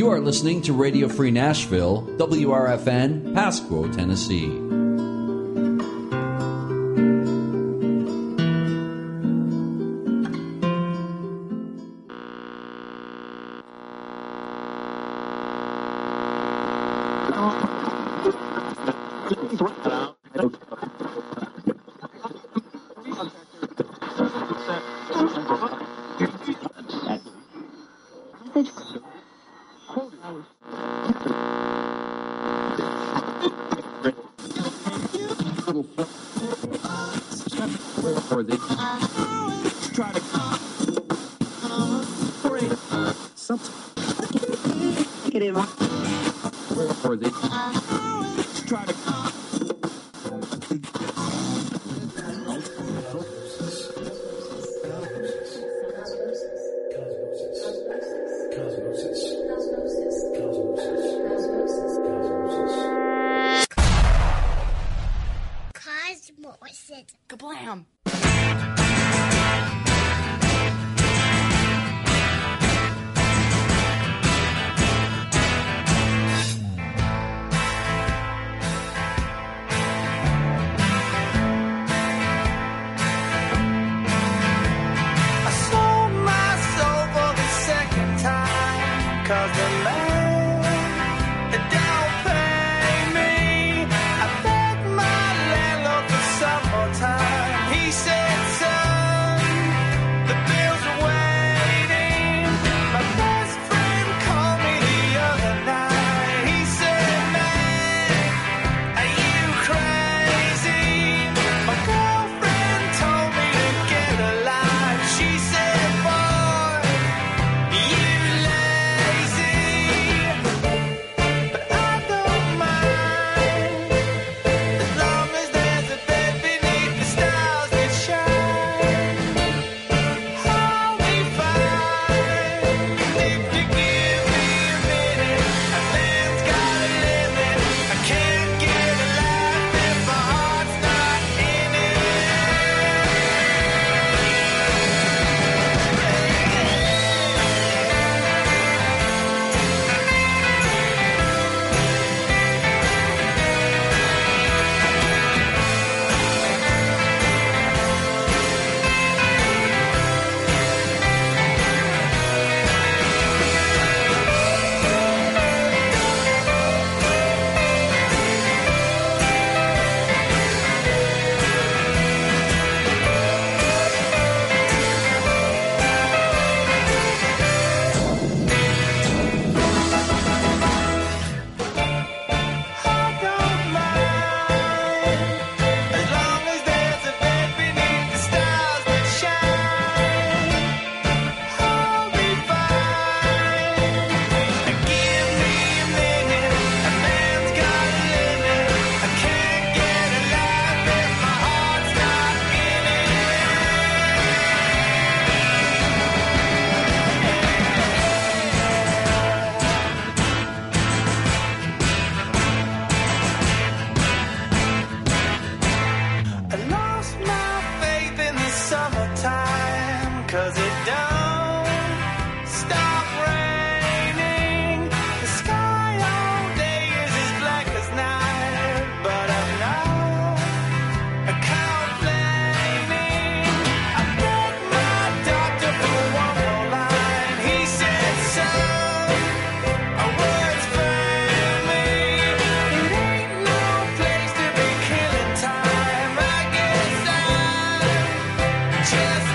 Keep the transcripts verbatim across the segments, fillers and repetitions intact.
You are listening to Radio Free Nashville, W R F N, Pasco, Tennessee. Just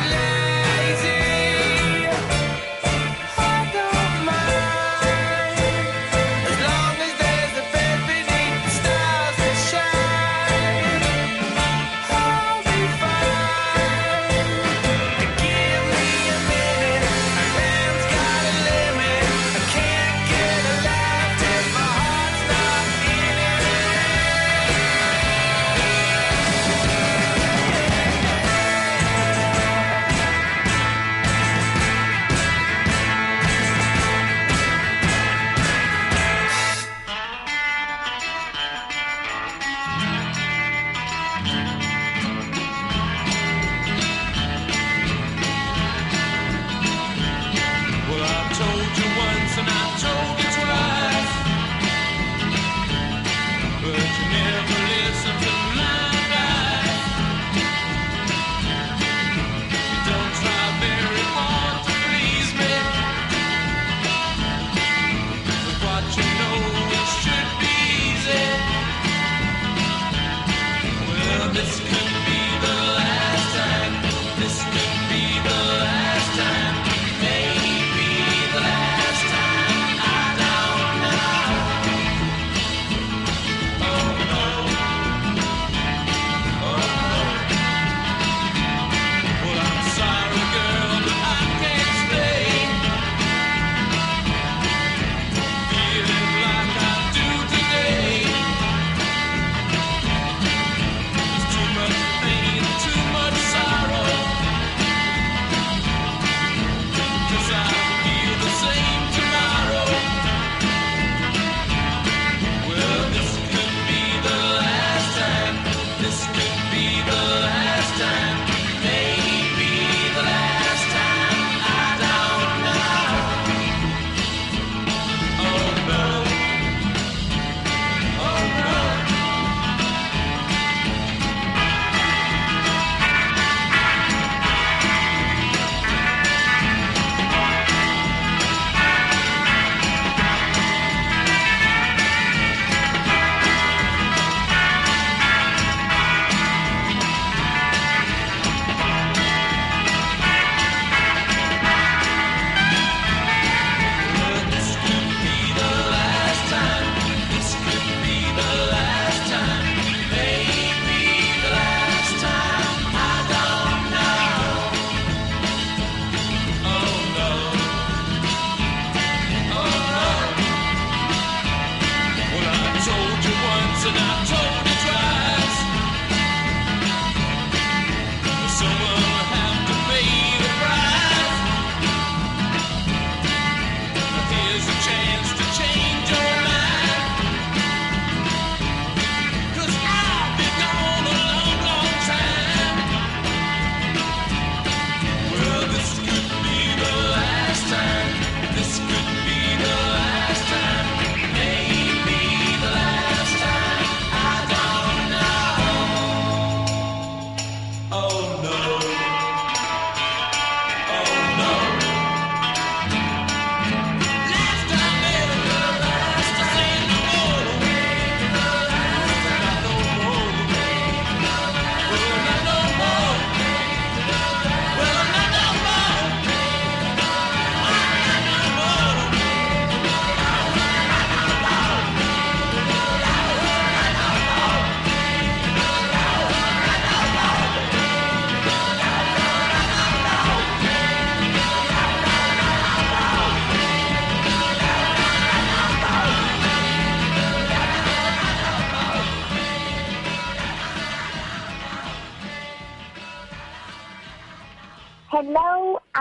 lazy.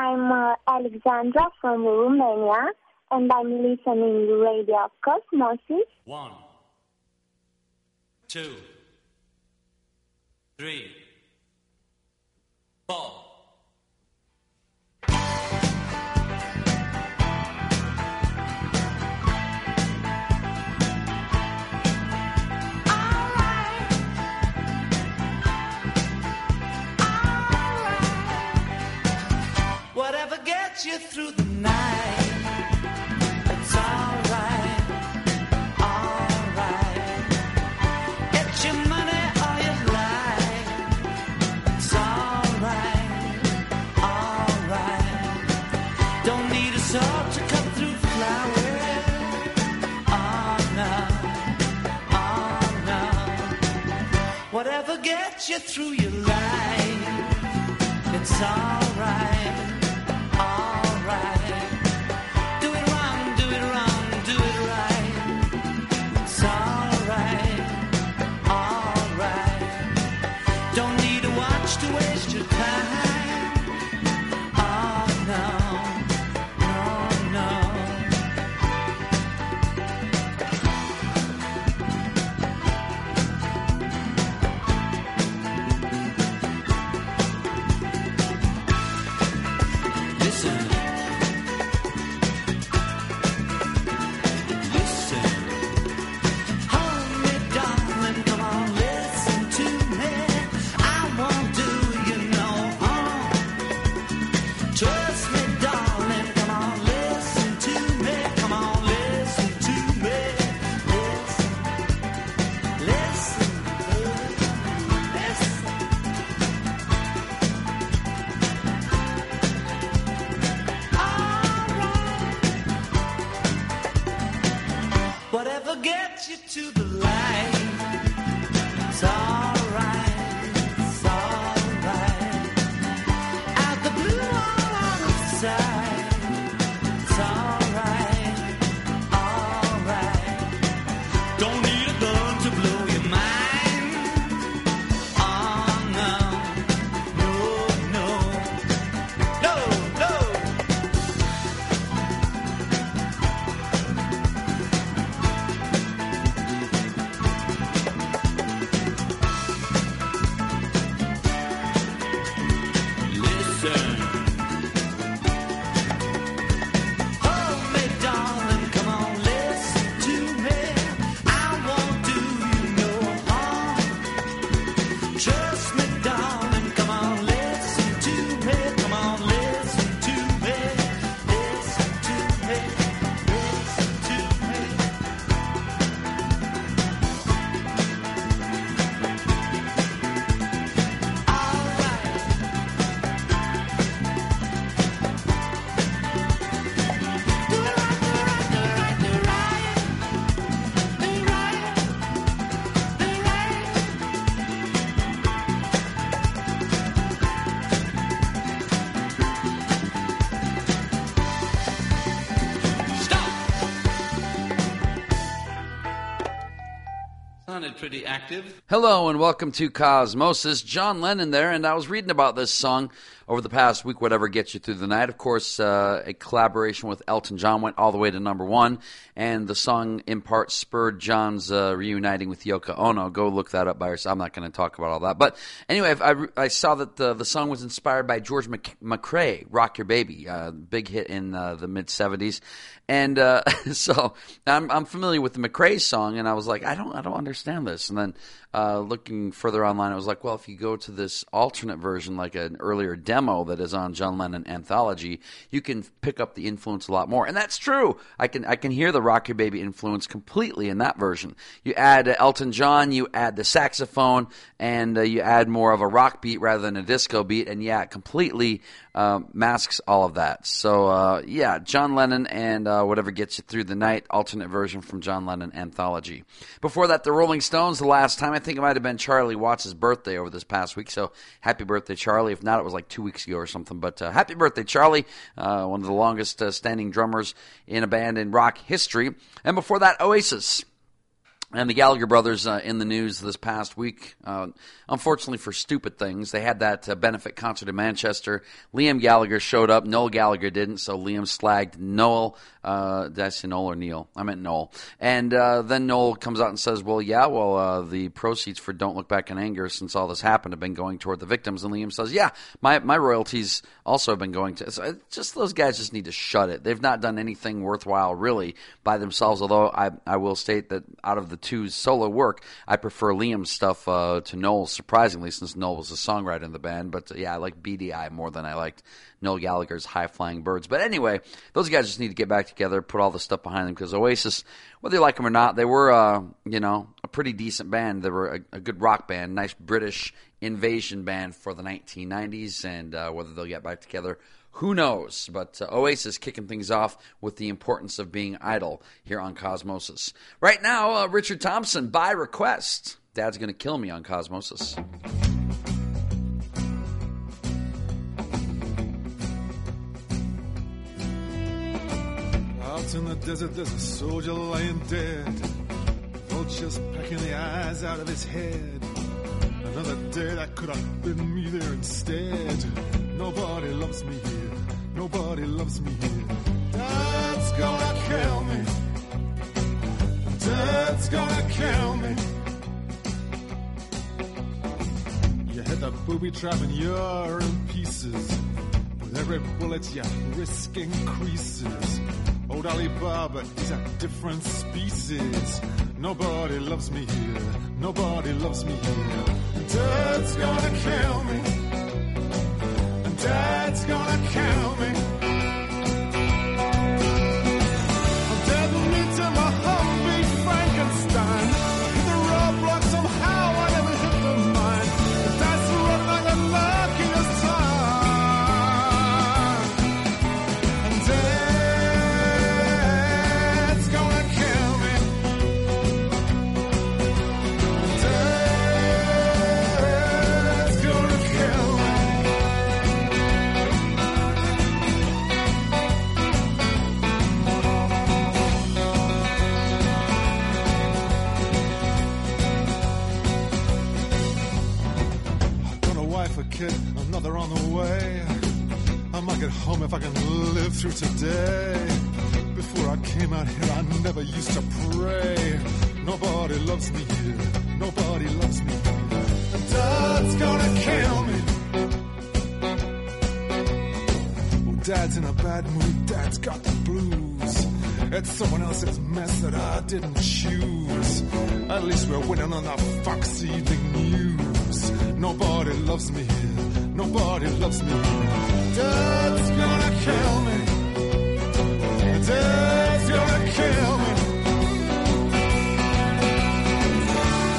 I'm uh, Alexandra from Romania, and I'm listening to Radio Cosmosis. One, two, three, four. You through the night, it's all right, all right. Get your money all your life, it's all right, all right. Don't need a sword to cut through flowers. Oh no, oh no. Whatever gets you through your life, it's all right. Pretty active. Hello and welcome to Cosmosis. John Lennon there, and I was reading about this song over the past week, Whatever Gets You Through the Night. Of course, uh, a collaboration with Elton John went all the way to number one, and the song in part spurred John's uh, reuniting with Yoko Ono. Go look that up by yourself. I'm not going to talk about all that. But anyway, I, I saw that the, the song was inspired by George Mc, McRae, Rock Your Baby, uh, big hit in uh, the mid-seventies. And uh, so I'm, I'm familiar with the McRae song, and I was like, I don't, I don't understand this. And then uh, looking further online, I was like, well, if you go to this alternate version, like an earlier demo that is on John Lennon Anthology, you can pick up the influence a lot more. And that's true. I can I can hear the Rock Your Baby influence completely in that version. You add Elton John, you add the saxophone, and uh, you add more of a rock beat rather than a disco beat, and yeah, it completely uh, masks all of that. So uh, yeah, John Lennon and uh, Whatever Gets You Through the Night, alternate version from John Lennon Anthology. Before that, the Rolling Stones. The last time, I think it might have been Charlie Watts' birthday over this past week, so happy birthday, Charlie. If not, it was like two weeks ago or something, but uh, happy birthday, Charlie, uh, one of the longest uh, standing drummers in a band in rock history. And before that, Oasis. And the Gallagher brothers uh, in the news this past week, uh, unfortunately for stupid things. They had that uh, benefit concert in Manchester. Liam Gallagher showed up. Noel Gallagher didn't, so Liam slagged Noel. Uh, did I say Noel or Neil? I meant Noel. And uh, then Noel comes out and says, well, yeah, well, uh, the proceeds for Don't Look Back in Anger since all this happened have been going toward the victims. And Liam says, yeah, my, my royalties also have been going to... So just those guys just need to shut it. They've not done anything worthwhile, really, by themselves, although I, I will state that out of the two's solo work, I prefer Liam's stuff uh, to Noel's, surprisingly, since Noel was a songwriter in the band. But uh, yeah, I like B D I more than I liked Noel Gallagher's High Flying Birds. But anyway, those guys just need to get back together, put all the stuff behind them, because Oasis, whether you like them or not, they were, uh, you know, a pretty decent band. They were a, a good rock band, nice British invasion band for the nineteen nineties, and uh, whether they'll get back together, who knows? But uh, Oasis kicking things off with The Importance of Being Idle here on Cosmosis. Right now, uh, Richard Thompson, by request. Dad's Gonna Kill Me on Cosmosis. Out in the desert, there's a soldier lying dead. Vultures pecking the eyes out of his head. Another day that could have been me there instead. Nobody loves me here, nobody loves me here. Dad's gonna kill me, Dad's gonna kill me. You hit the booby trap and you're in pieces. With every bullet your risk increases. Old Alibaba is a different species. Nobody loves me here, nobody loves me here. Dad's gonna kill me, Dad's gonna kill me. Dad will meet him a homemade Frankenstein. I hit the roadblock somehow, I never hit the mine. The dice will run like the luckiest time. And Dad's gonna kill me. Dad's gonna kill me. Kid, another on the way. I might get home if I can live through today. Before I came out here, I never used to pray. Nobody loves me here, nobody loves me here. Dad's gonna kill me. Oh, Dad's in a bad mood, Dad's got the blues. It's someone else's mess that I didn't choose. At least we're winning on the Fox Evening News. Nobody loves me here, nobody loves me here. Dad's gonna kill me, Dad's gonna kill me.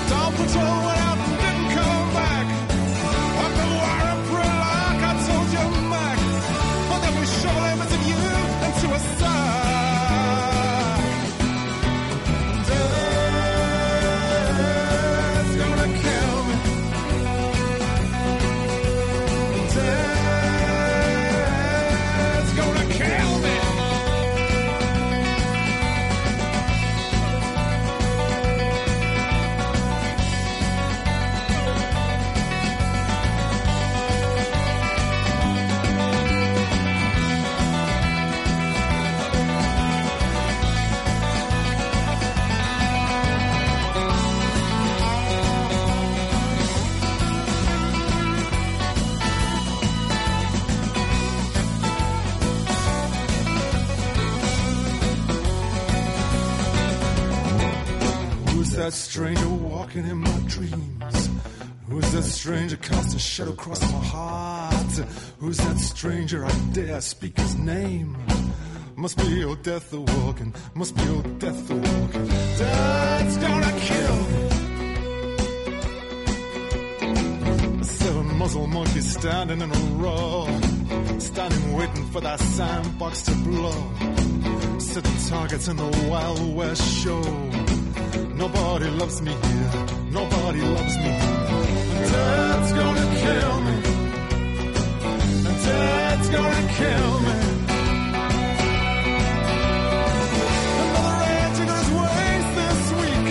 Dawn Patrol went out and didn't come back. Up the wire and pray like I told you, Mac. But then we shovel him into you into a sack. Dad's gonna kill me. That stranger walking in my dreams? Who's that stranger casting shadow across my heart? Who's that stranger? I dare speak his name. Must be old death a walking. Must be old death a walking. Dad's gonna kill me. Seven muzzle monkeys standing in a row, standing waiting for that sandbox to blow. Sitting targets in the Wild West show. Nobody loves me here, nobody loves me here. Dad's gonna kill me, Dad's gonna kill me. Another edge in his waist this week.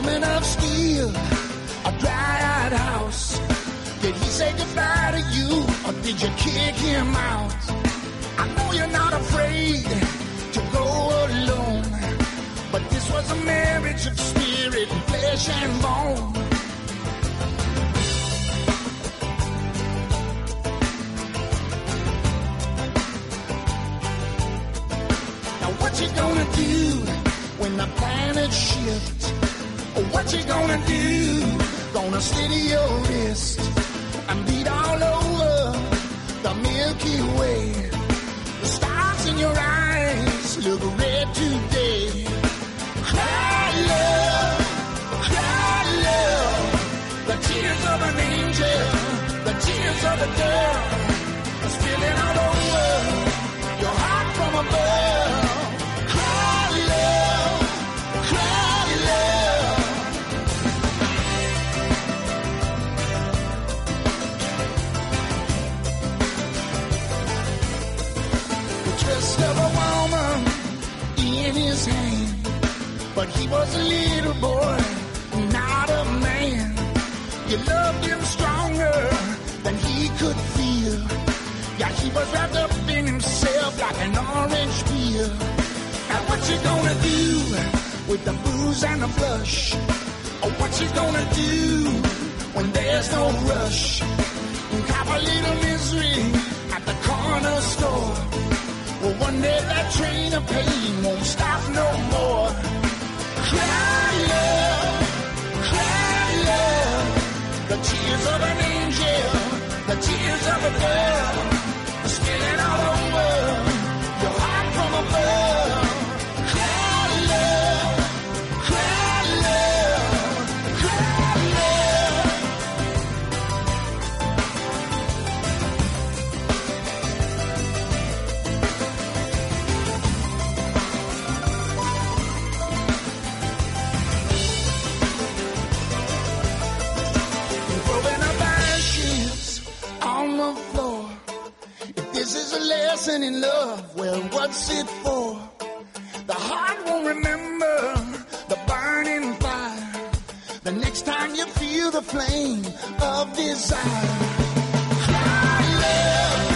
woman of steel, a dry-eyed house. Did he say goodbye to you, or did you kick him out? I know you're not afraid to go alone, but this was a marriage of spirit, flesh and bone. Now what you gonna do when the planet shifts? What you gonna do? Gonna steady your wrist and beat all over the Milky Way. The stars in your eyes look red today. Cry love, cry love, the tears of an angel, the tears of a girl, spilling all over your heart from above. Of a woman in his hand, but he was a little boy, not a man. You loved him stronger than he could feel. Yeah, he was wrapped up in himself like an orange peel. Now what you gonna do with the booze and the blush? Or what you gonna do when there's no rush? Have a little misery at the corner store. Well, one day that train of pain won't stop no more. Cry love, cry love, the tears of an angel, the tears of a girl, spilling all over your heart from above. Cry love, cry love, cry lesson in love, well, what's it for? The heart won't remember the burning fire. The next time you feel the flame of desire, cry love,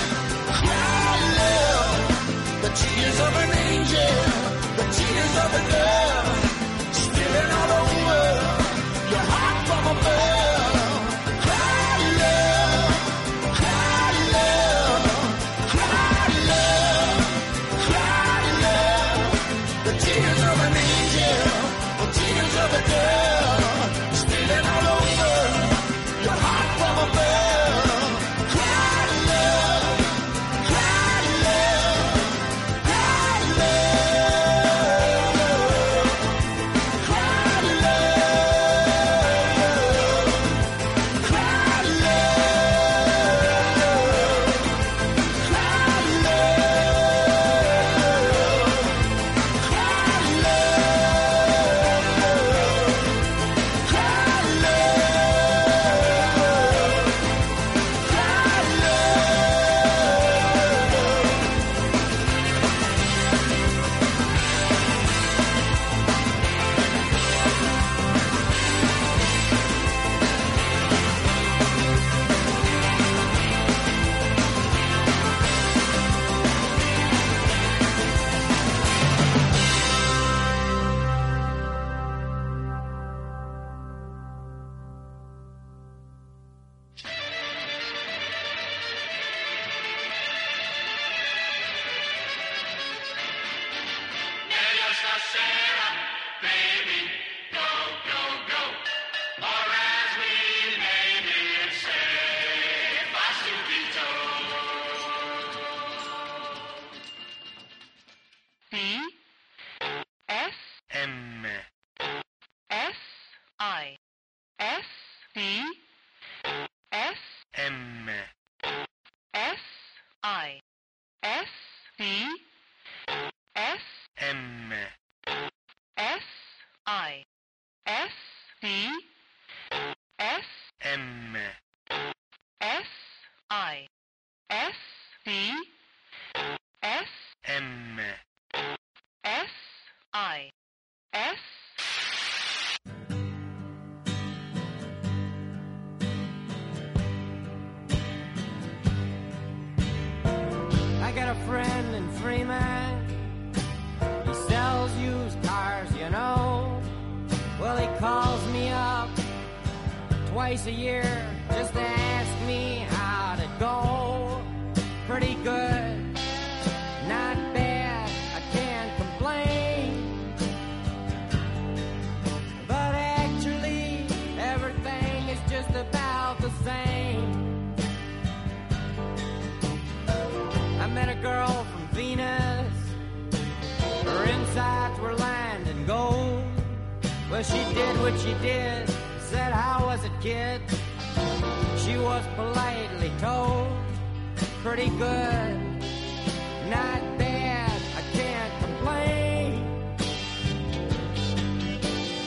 cry love, the tears of an angel, the tears of a girl, spilling all over your heart from above. twice a year just to ask me how to go. Pretty good, not bad, I can't complain. But actually, everything is just about the same. I met a girl from Venus. Her insides were lined in gold. Well, she did what she did. Said, how was it, kid? She was politely told. Pretty good, not bad, I can't complain.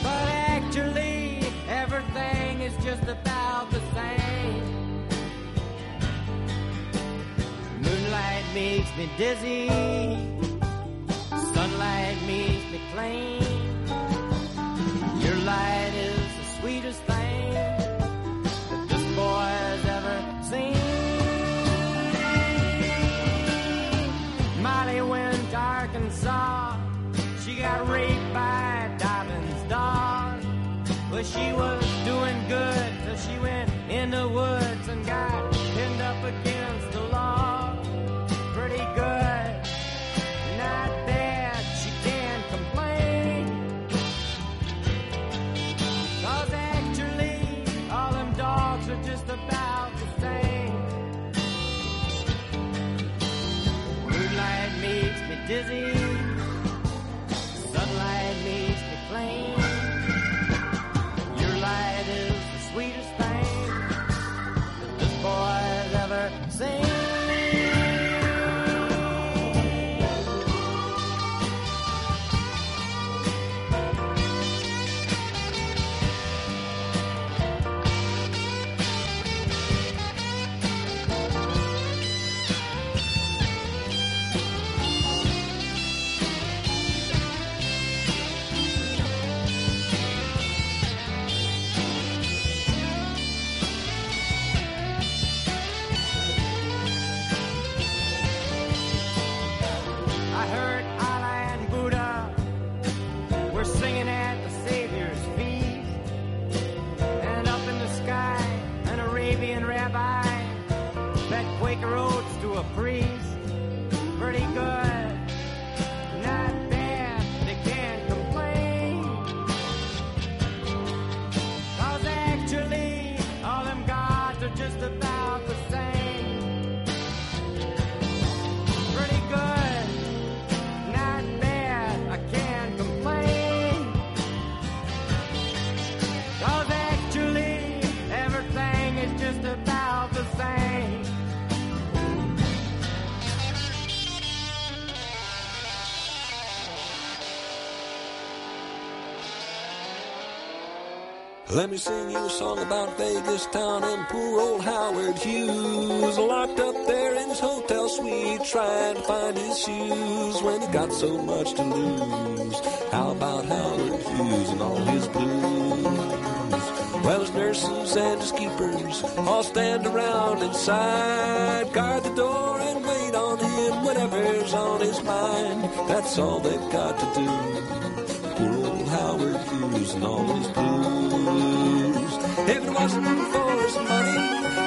But actually, everything is just about the same. Moonlight makes me dizzy. Sunlight makes me clean. Your light is sweetest thing that this boy has ever seen. Molly went to Arkansas. She got raped by a Dobbin's dog. But she was doing good till she went in the woods and got pinned up against the log. Pretty good, not bad, she can't complain. 'Cause dogs are just about the same. Moonlight makes me dizzy. Sunlight makes me plain. Your light is the sweetest thing that this boy has ever seen. Let me sing you a song about Vegas town and poor old Howard Hughes. Locked up there in his hotel suite, trying to find his shoes when he got so much to lose. How about Howard Hughes and all his blues? Well, his nurses and his keepers all stand around inside. Guard the door and wait on him, whatever's on his mind. That's all they've got to do. Poor old Howard Hughes and all his blues. If it wasn't for his money,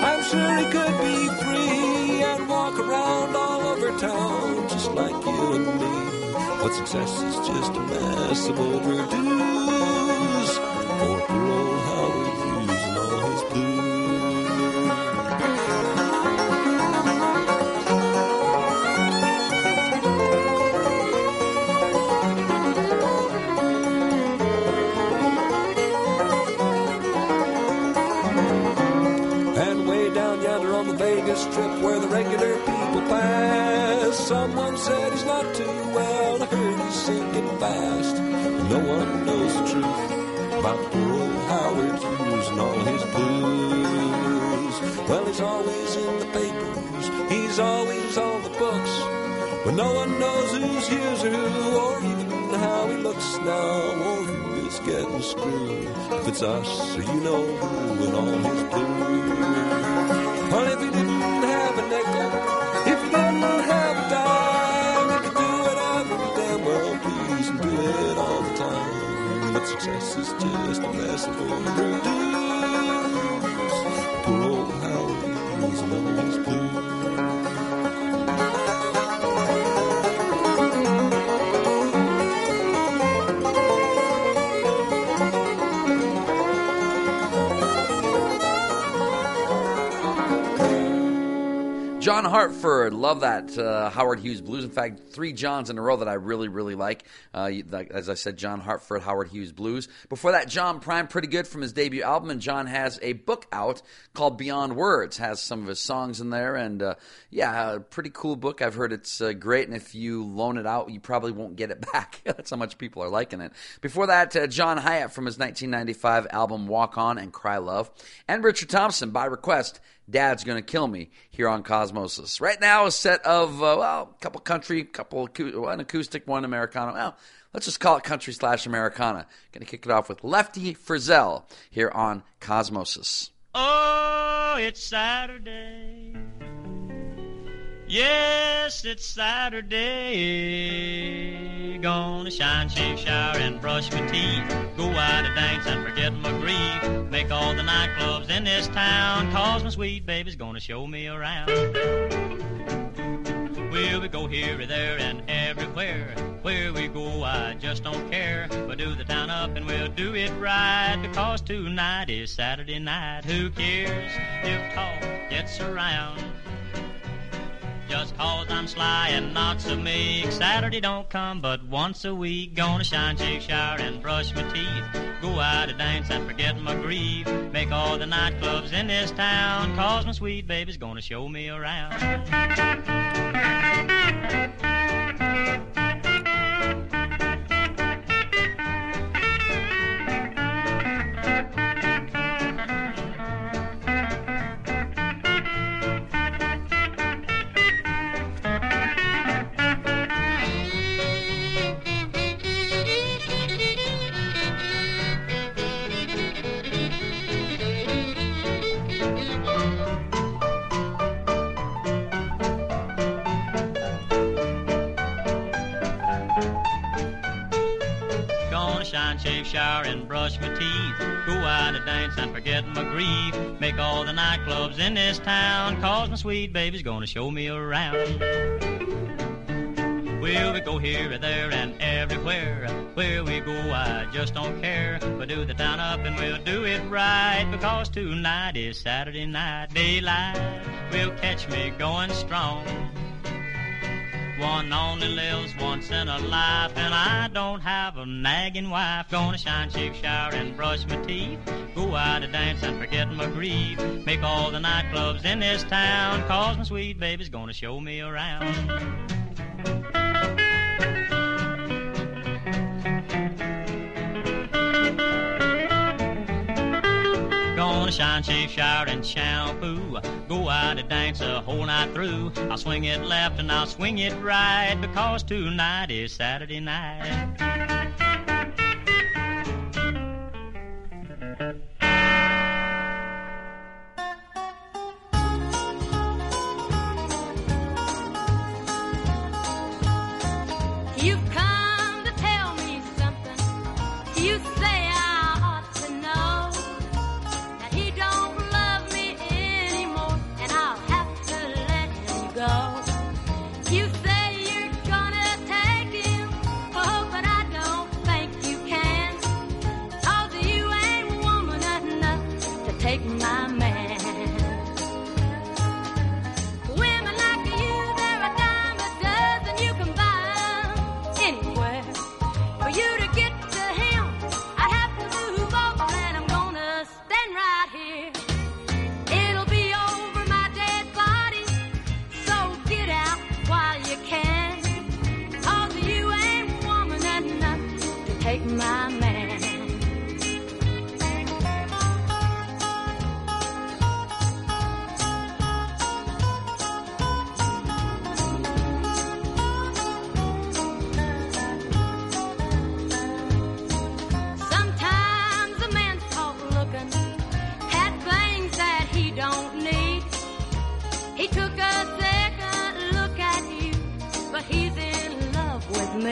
I'm sure he could be free and walk around all over town just like you and me. But success is just a mess of overdues for poor old Howard Hughes and all his blues. Strip where the regular people pass. Someone said he's not too well. I heard he's sinking fast. No one knows the truth about poor old Howard Hughes and all his blues. Well, he's always in the papers. He's always on the books. But no one knows who's Hughes or who, or even how he looks now, or who is getting screwed. If it's us, or you know who, and all his blues. Well, if you didn't have a nickel, if you didn't have a dime, you could do whatever you damn well please and do it all the time. But success is just a mess of overdue. for old Howard and his memories blue. John Hartford, love that uh, Howard Hughes blues. In fact, three Johns in a row that I really, really like. Uh, as I said, John Hartford, Howard Hughes blues. Before that, John Prine, pretty good from his debut album. And John has a book out called Beyond Words. Has some of his songs in there, and uh, yeah, a pretty cool book. I've heard it's uh, great, and if you loan it out, you probably won't get it back. That's how much people are liking it. Before that, uh, John Hiatt from his nineteen ninety-five album Walk On and Cry Love, and Richard Thompson by request. Dad's Gonna Kill Me here on Cosmosis. Right now, a set of, uh, well, a couple country, couple an acoustic, one Americana. Well, let's just call it country slash Americana. Gonna kick it off with Lefty Frizzell here on Cosmosis. Oh, it's Saturday. Yes, it's Saturday. Gonna shine, shave, shower, and brush my teeth. Go out and dance and forget my grief. Make all the nightclubs in this town, 'cause my sweet baby's gonna show me around. Well, we go here, there, and everywhere. Where we go, I just don't care. We'll do the town up and we'll do it right, because tonight is Saturday night. Who cares if talk gets around? Just 'cause I'm sly and not so meek, Saturday don't come but once a week. Gonna shine, shake, shower, and brush my teeth. Go out and dance and forget my grief. Make all the nightclubs in this town, 'cause my sweet baby's gonna show me around. Shave, shower, and brush my teeth. Go out and dance and forget my grief. Make all the nightclubs in this town, 'cause my sweet baby's gonna show me around. Well, we go here and there and everywhere. Where we go, I just don't care. We'll do the town up and we'll do it right, because tonight is Saturday night. Daylight will catch me going strong. One only lives once in a life, and I don't have a nagging wife. Gonna shine, shave, shower, and brush my teeth. Go out and dance and forget my grief. Make all the nightclubs in this town, 'cause my sweet baby's gonna show me around. Gonna shine, shave, shower, and shampoo. Go out and dance a whole night through. I'll swing it left and I'll swing it right, because tonight is Saturday night. Me.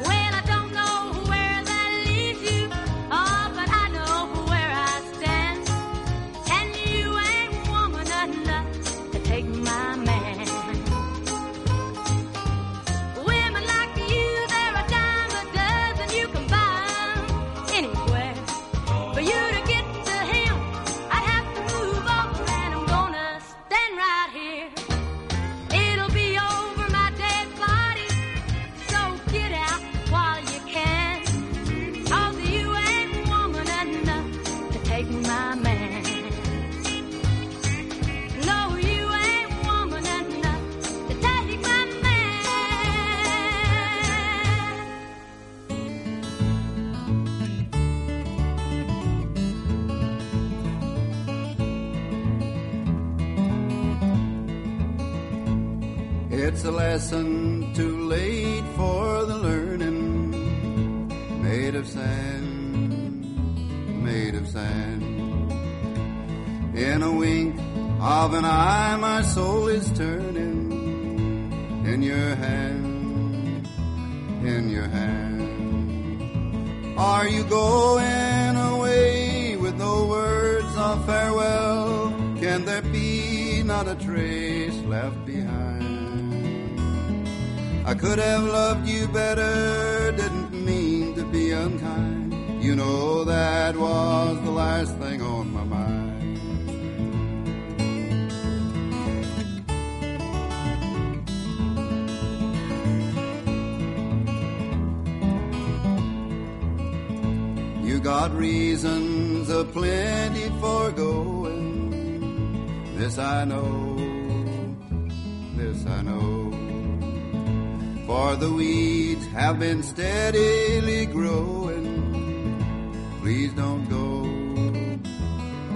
Well, I don't know where the It's a lesson too late for the learning, made of sand, made of sand. In a wink of an eye my soul is turning, in your hand, in your hand. Are you going away with no words of farewell? Can there be not a trace left behind? I could have loved you better, didn't mean to be unkind. You know that was the last thing on my mind. Got reasons aplenty for going. This I know, this I know. For the weeds have been steadily growing. Please don't go,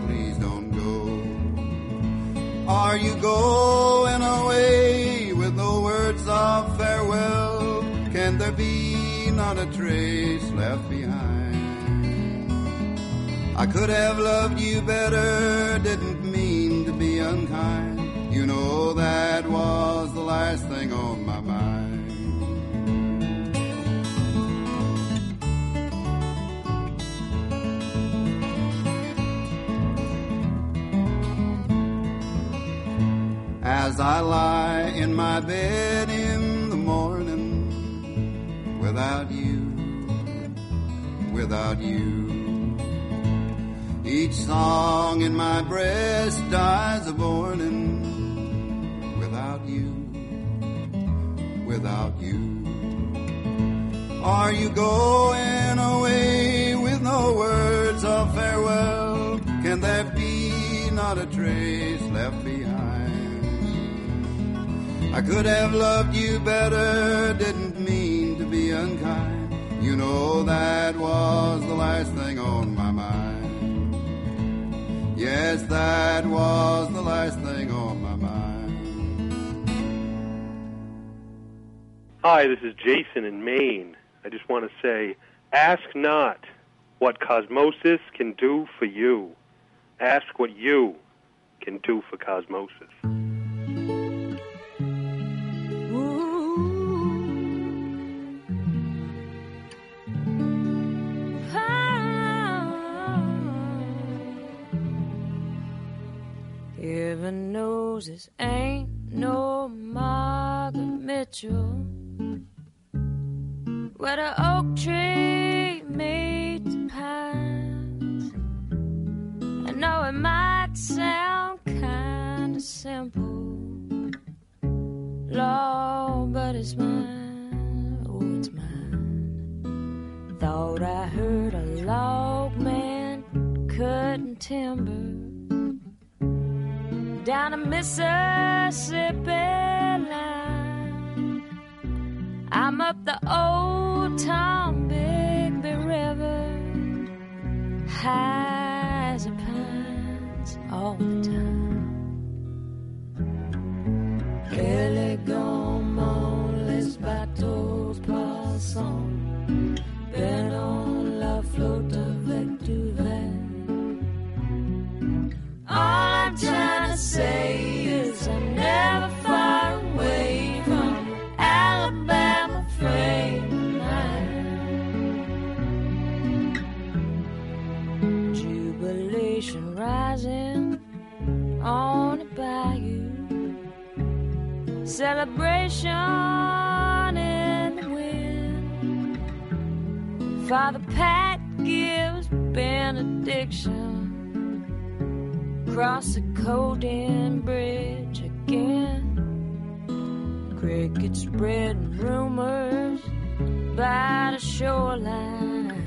please don't go. Are you going away with no words of farewell? Can there be not a trace left behind? I could have loved you better, didn't mean to be unkind. You know that was the last thing on my mind. As I lie in my bed in the morning, without you, without you. Each song in my breast dies a mourning, without you, without you. Are you going away with no words of farewell? Can there be not a trace left behind? I could have loved you better, didn't mean to be unkind. You know that was the last thing on my mind. Yes, that was the last thing on my mind. Hi, this is Jason in Maine. I just want to say, ask not what Cosmosis can do for you. Ask what you can do for Cosmosis. Heaven knows this ain't no Margaret Mitchell, where the oak tree meets the pines. I know it might sound kinda simple, Lord, but it's mine, oh it's mine. Thought I heard a log man cutting timber down a Mississippi line. I'm up the old Tom Bigby River, high as a pines all the time. Billy Gomon, les bateaux passant, ben on la flotte avec du vent. All I'm trying to say is I'm never far away from Alabama frame of mind. Jubilation rising on the bayou, celebration in the wind. Father Pat gives benediction across the Coden Bridge again. Crickets spreading rumors by the shoreline,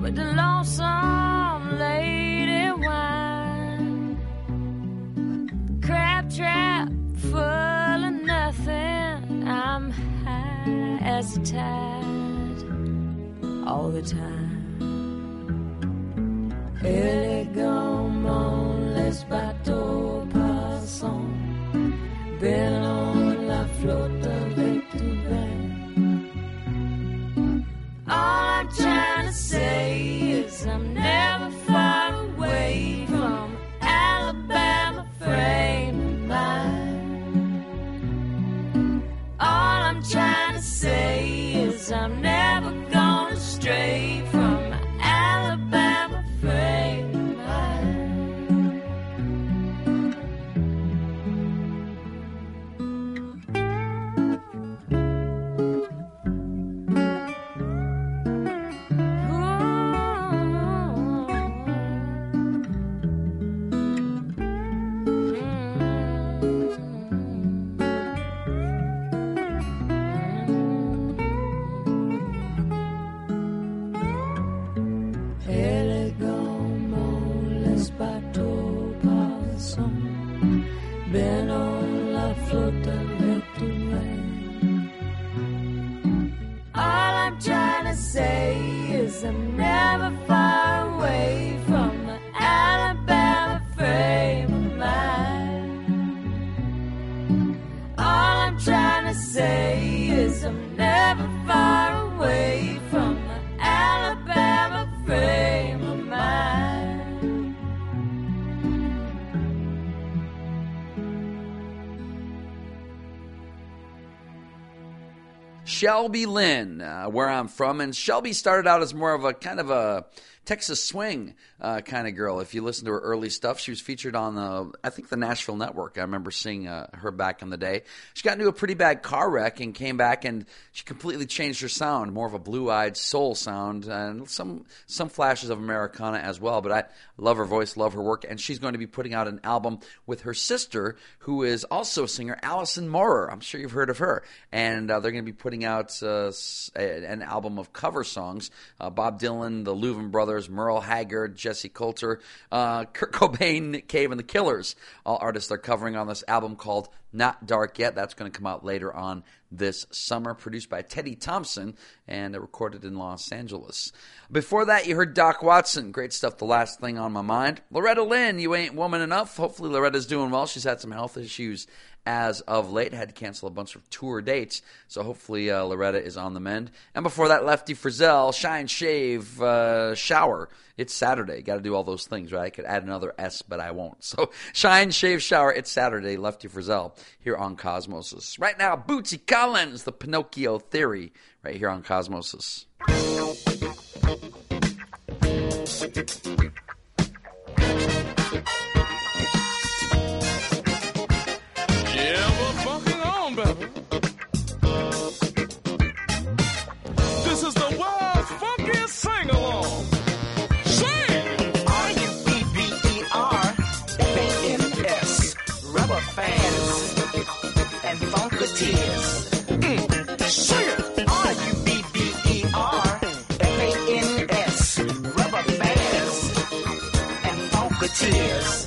with the lonesome lady wine. Crab trap full of nothing. I'm high as the tide all the time. Billy Gomon, les bateaux passants, belle en la float the lake to land. All I'm trying to say is I'm never far away from Alabama frame of mind. All I'm trying to say is I'm never gonna stray from Alabama frame. Shelby Lynn, uh, where I'm from. And Shelby started out as more of a kind of a Texas swing uh, kind of girl. If you listen to her early stuff, she was featured on, the, I think, the Nashville Network. I remember seeing uh, her back in the day. She got into a pretty bad car wreck and came back, and she completely changed her sound, more of a blue-eyed soul sound, and some some flashes of Americana as well. But I love her voice, love her work, and she's going to be putting out an album with her sister, who is also a singer, Allison Maurer. I'm sure you've heard of her. And uh, they're going to be putting out out uh, an album of cover songs. Uh, Bob Dylan, the Louvin Brothers, Merle Haggard, Jesse Coulter, uh, Kurt Cobain, Nick Cave, and the Killers. All artists are covering on this album called Not Dark Yet. That's going to come out later on this summer, produced by Teddy Thompson and recorded in Los Angeles. Before that, you heard Doc Watson. Great stuff, The Last Thing on My Mind. Loretta Lynn, You Ain't Woman Enough. Hopefully Loretta's doing well. She's had some health issues as of late, had to cancel a bunch of tour dates, so hopefully uh, Loretta is on the mend. And before that, Lefty Frizzell, Shine, Shave, uh, Shower. It's Saturday. Got to do all those things, right? I could add another S, but I won't. So Shine, Shave, Shower. It's Saturday. Lefty Frizzell here on Cosmosis. Right now, Bootsy Collins, The Pinocchio Theory, right here on Cosmosis. This is the world's funkiest sing-along. Sing! R U B B E R F A N S. Rubber fans and funketeers. Mm. Sing it! R U B B E R F A N S. Rubber fans and funketeers.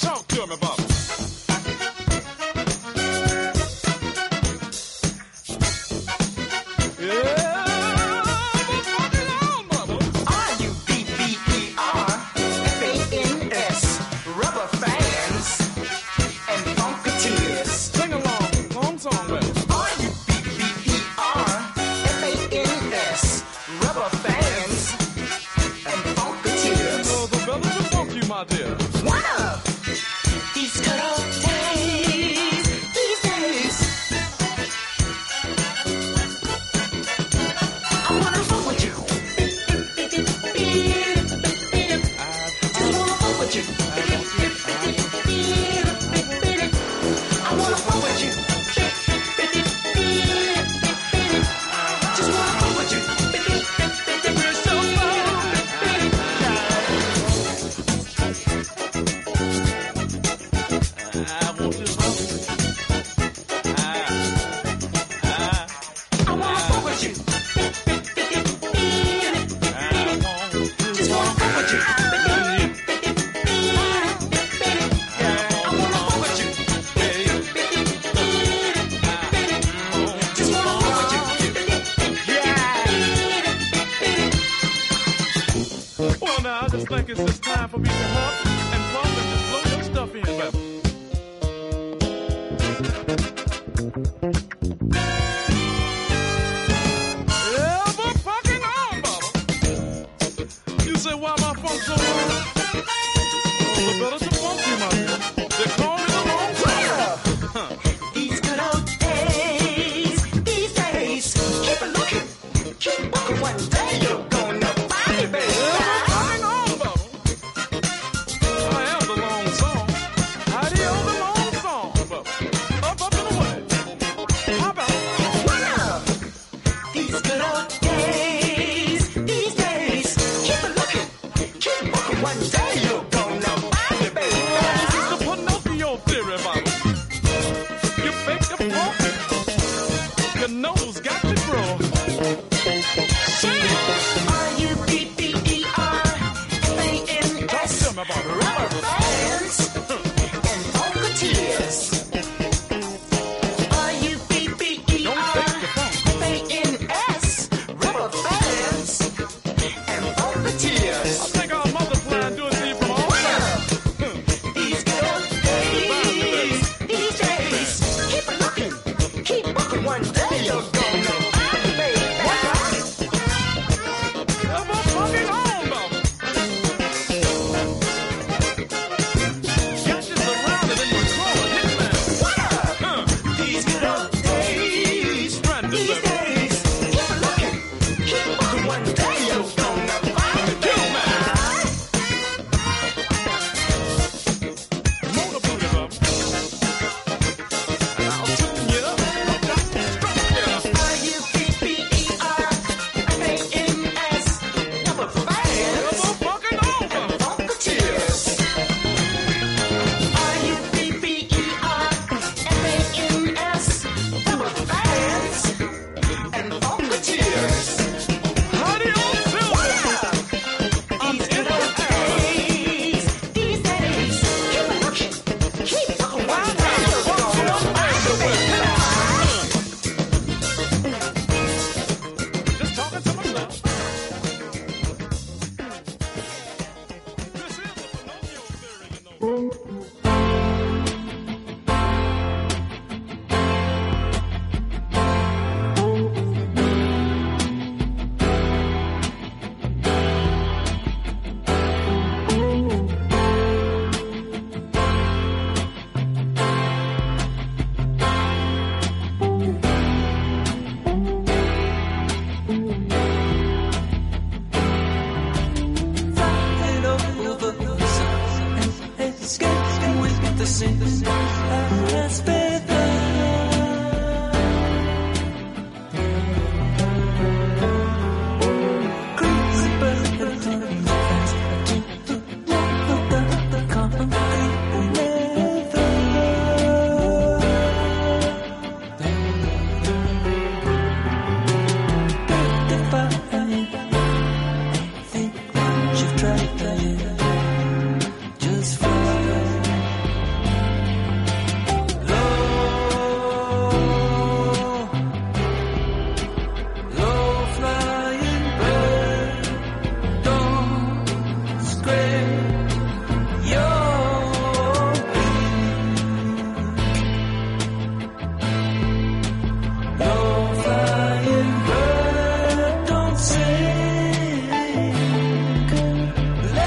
Talk to him about it. my dear. Wow! These good old days, these days. I wanna fuck with you. I wanna fuck with you. I wanna fuck with you. Just wanna fuck with you. We're so far. I want you to fuck. I wanna fuck with you. Just wanna fuck with you. I wanna fuck with you. Just wanna fuck with you. Well, now, I just think it's just time for me to huff and puff and just blow your stuff in, baby. Yeah, but fucking on, mama. You say, why my funk so long? Well, the better to funk you, my dear. They call me the wrong song. These good old days, these days. Keep it looking, keep walking. One day you're gonna find it, baby. Hang on, mama. I am the long song. Howdy-o, the long song, mama. Up, up, and away. How about Wow! These good old days, these days. Keep it looking, keep walking. One day you're gonna find it, baby. This is the Pinocchio theory, mama. You make a walk, your nose got to grow. R U B B E R F A N S. Tell me about it. Rubber bands and polka tears. R U B B E R F A N S. Rubber bands and polka tears. I think I'll multiply and do it to you from all sides. These good old days, these days. Keep it looking, keep looking. One day you're gonna find it, baby. Yeah, but fucking on, mama. Got you surrounded and you're crawling, hit man. These good old days, these days. Keep it looking, keep looking. One day you're gonna find it, baby. Motor booty, mama. I'll tune you up. R U B B E R F A N S. Rubber bands and polka tears. R U B B E R F A N S. Rubber bands and polka tears. How do you feel? I'm in the days, these days. Keep it looking, keep looking. One day you're gonna find it, baby. Just talking to myself. This is the Pinocchio theory, you know. Falling over the sun and escaping with the sin. Let's be crazy, but it's not a fact. The concrete never. Just for low, low flying bird, don't scrape your wings. Low flying bird, don't sing. Let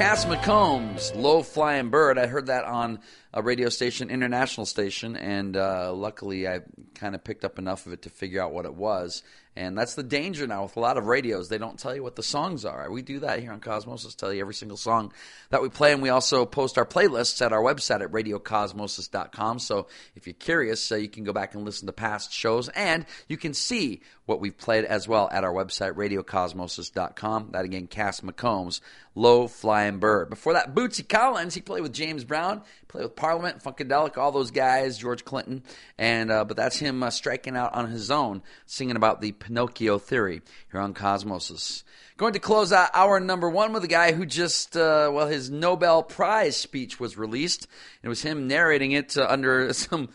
Cass McCombs, Low Flying Bird. I heard that on a radio station, international station, and uh, luckily I kind of picked up enough of it to figure out what it was. And that's the danger now with a lot of radios. They don't tell you what the songs are. We do that here on Cosmosis, tell you every single song that we play. And we also post our playlists at our website at radio cosmosis dot com. So if you're curious, uh, you can go back and listen to past shows. And you can see what we've played as well at our website, radio cosmosis dot com. That again, Cass McCombs, Low Flying Bird. Before that, Bootsy Collins. He played with James Brown, played with Parliament, Funkadelic, all those guys, George Clinton. and uh, But that's him uh, striking out on his own, singing about the Pinocchio Theory here on Cosmosis. Going to close out hour number one with a guy who just, uh, well, his Nobel Prize speech was released. It was him narrating it uh, under some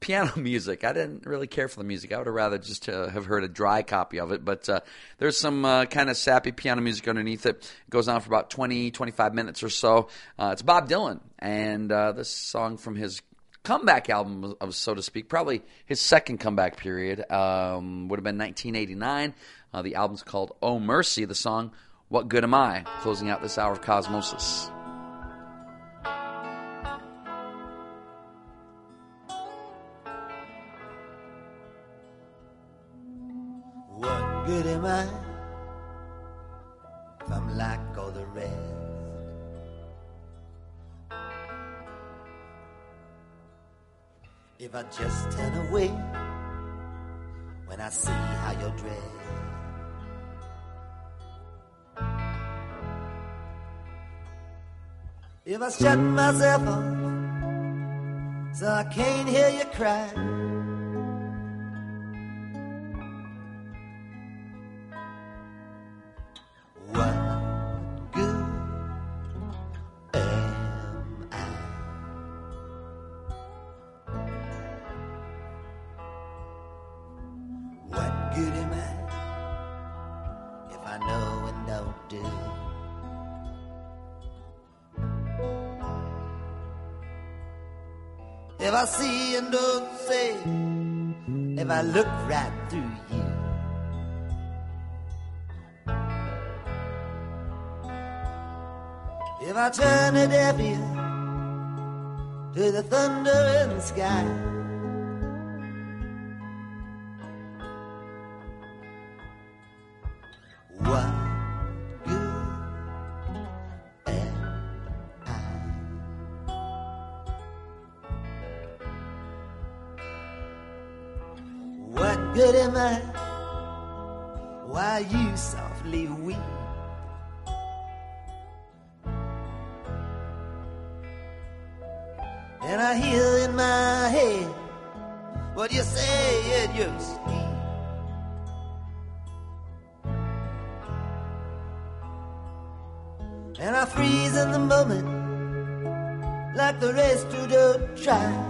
piano music. I didn't really care for the music. I would have rather just uh, have heard a dry copy of it, but uh, there's some uh, kind of sappy piano music underneath it. It goes on for about twenty, twenty-five minutes or so. Uh, it's Bob Dylan, and uh, this song from his comeback album, so to speak, probably his second comeback period, um, would have been nineteen eighty-nine. Uh, the album's called Oh Mercy, the song What Good Am I, closing out this hour of Cosmosis. What good am I if I'm like all the rest? If I just turn away when I see how you're dressed, if I shut myself off so I can't hear you cry, what good am I? What good am I if I know and don't do? If I see and don't say, if I look right through you, if I turn a deaf ear to the thunder in the sky, what good am I? What good am I while you softly weep? and I hear in my head what you say in your sleep. And I freeze in the moment like the rest who don't try.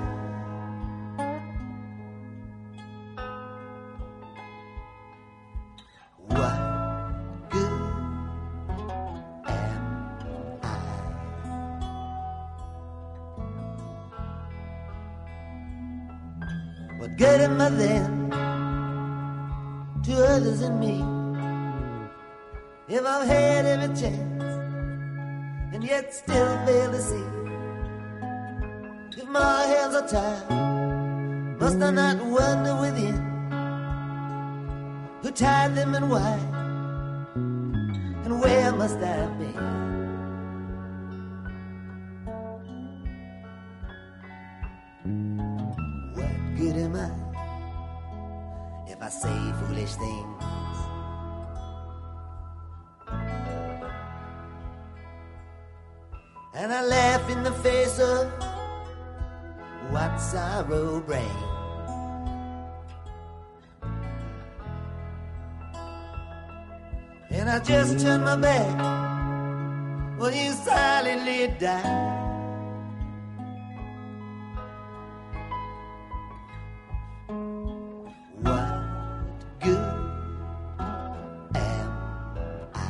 What good am I? What good am I then to others than me, if I've had every chance and yet still barely see? If my hands are tied, must I not wonder within who tied them and why, and where must I have been? What good am I if I say foolish things? And I laugh in the face of what sorrow brings. And I just turn my back when you silently die. What good am I?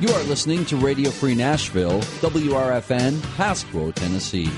You are listening to Radio Free Nashville, W R F N, Pasco, Tennessee.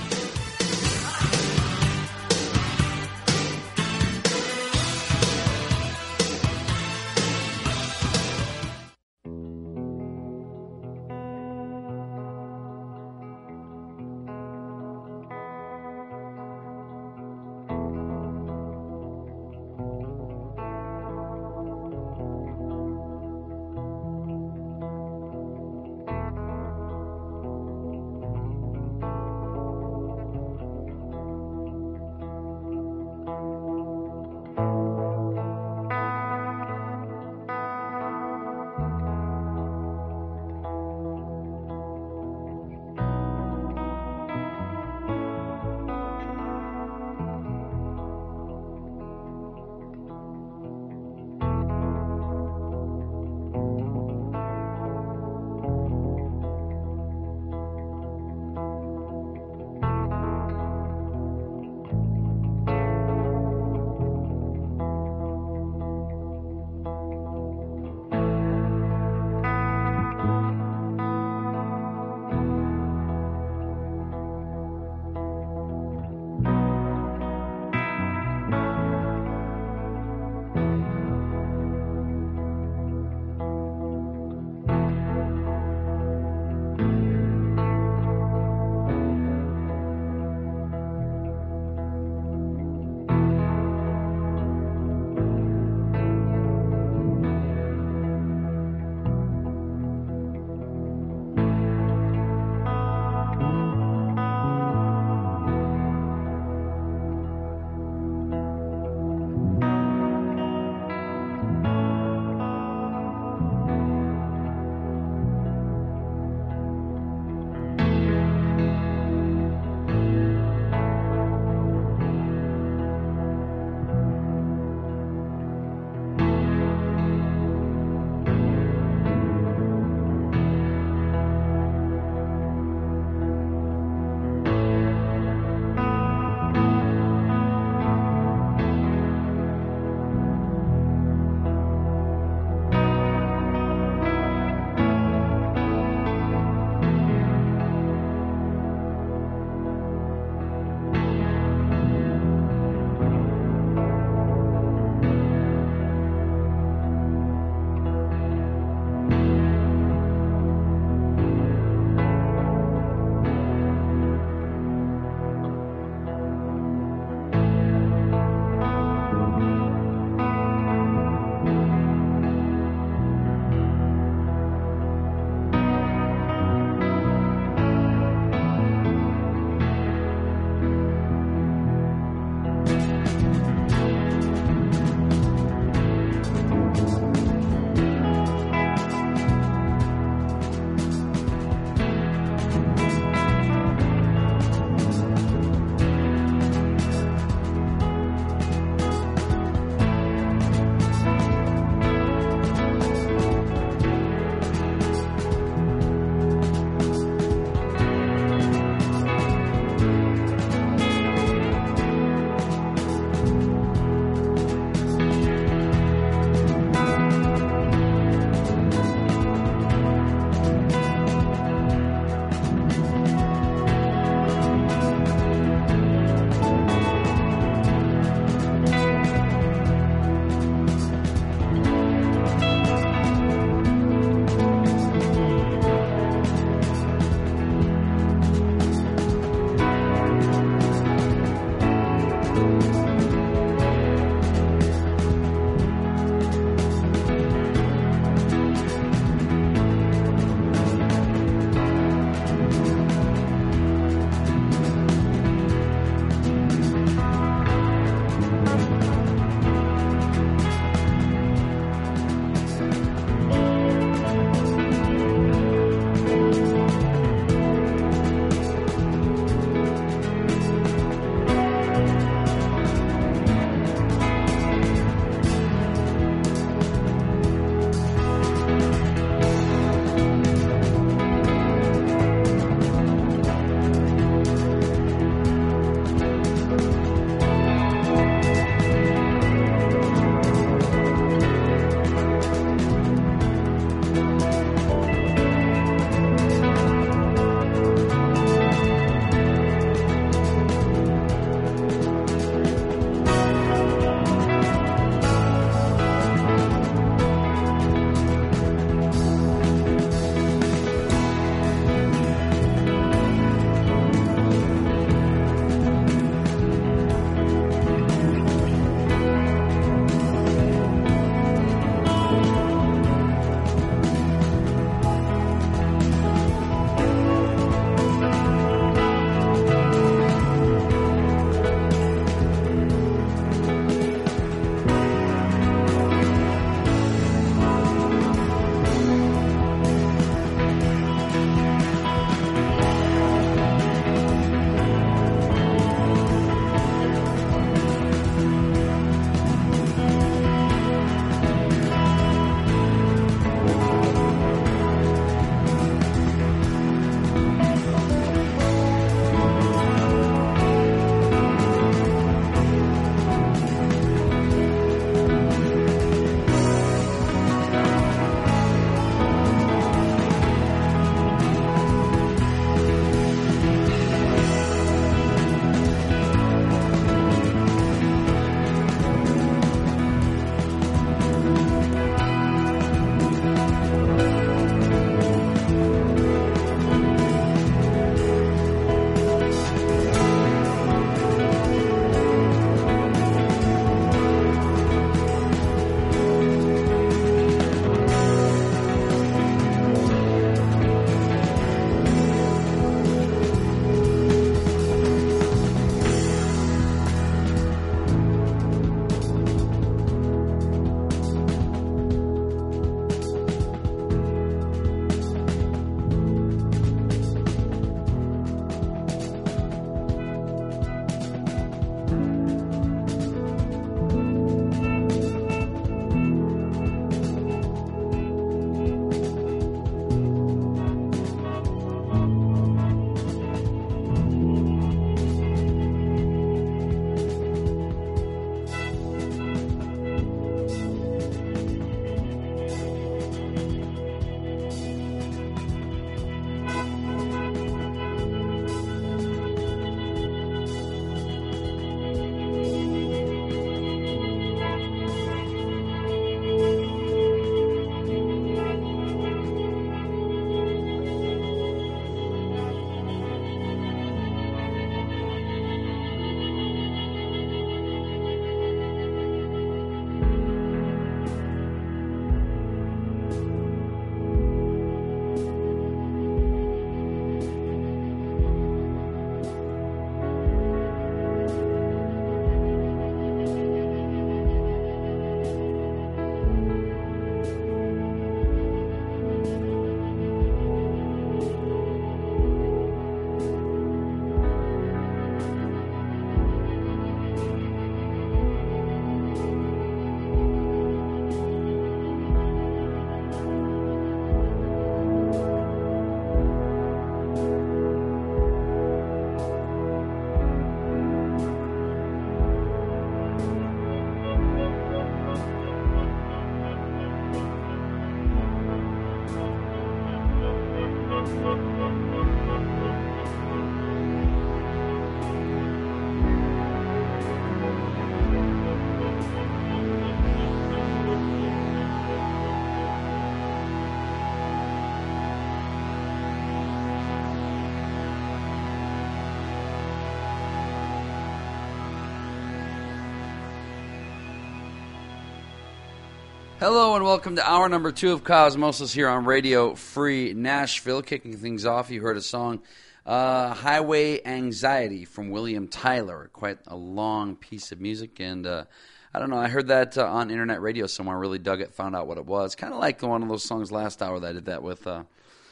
Hello and welcome to hour number two of Cosmosis here on Radio Free Nashville. Kicking things off, you heard a song, uh, Highway Anxiety from William Tyler. Quite a long piece of music, and uh, I don't know, I heard that uh, on internet radio somewhere, really dug it, found out what it was. Kind of like one of those songs last hour that I did that with, uh,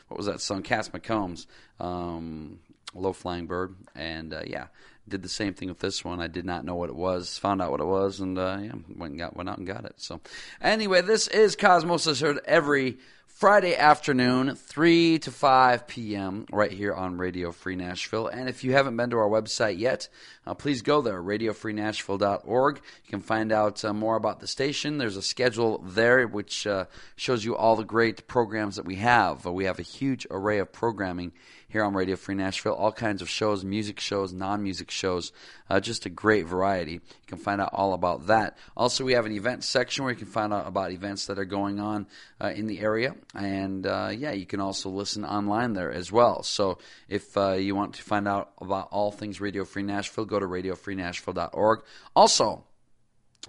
what was that song, Cass McCombs, um, Low Flying Bird, and uh, yeah. Did the same thing with this one. I did not know what it was. Found out what it was, and uh, yeah, went and got went out and got it. So, anyway, this is Cosmosis, heard every Friday afternoon, three to five p m right here on Radio Free Nashville. And if you haven't been to our website yet, uh, please go there, radio free nashville dot org. You can find out uh, more about the station. There's a schedule there which uh, shows you all the great programs that we have. Uh, we have a huge array of programming here on Radio Free Nashville, all kinds of shows, music shows, non-music shows, uh, just a great variety. You can find out all about that. Also, we have an event section where you can find out about events that are going on uh, in the area. And, uh, yeah, you can also listen online there as well. So if uh, you want to find out about all things Radio Free Nashville, go to radio free nashville dot org. Also,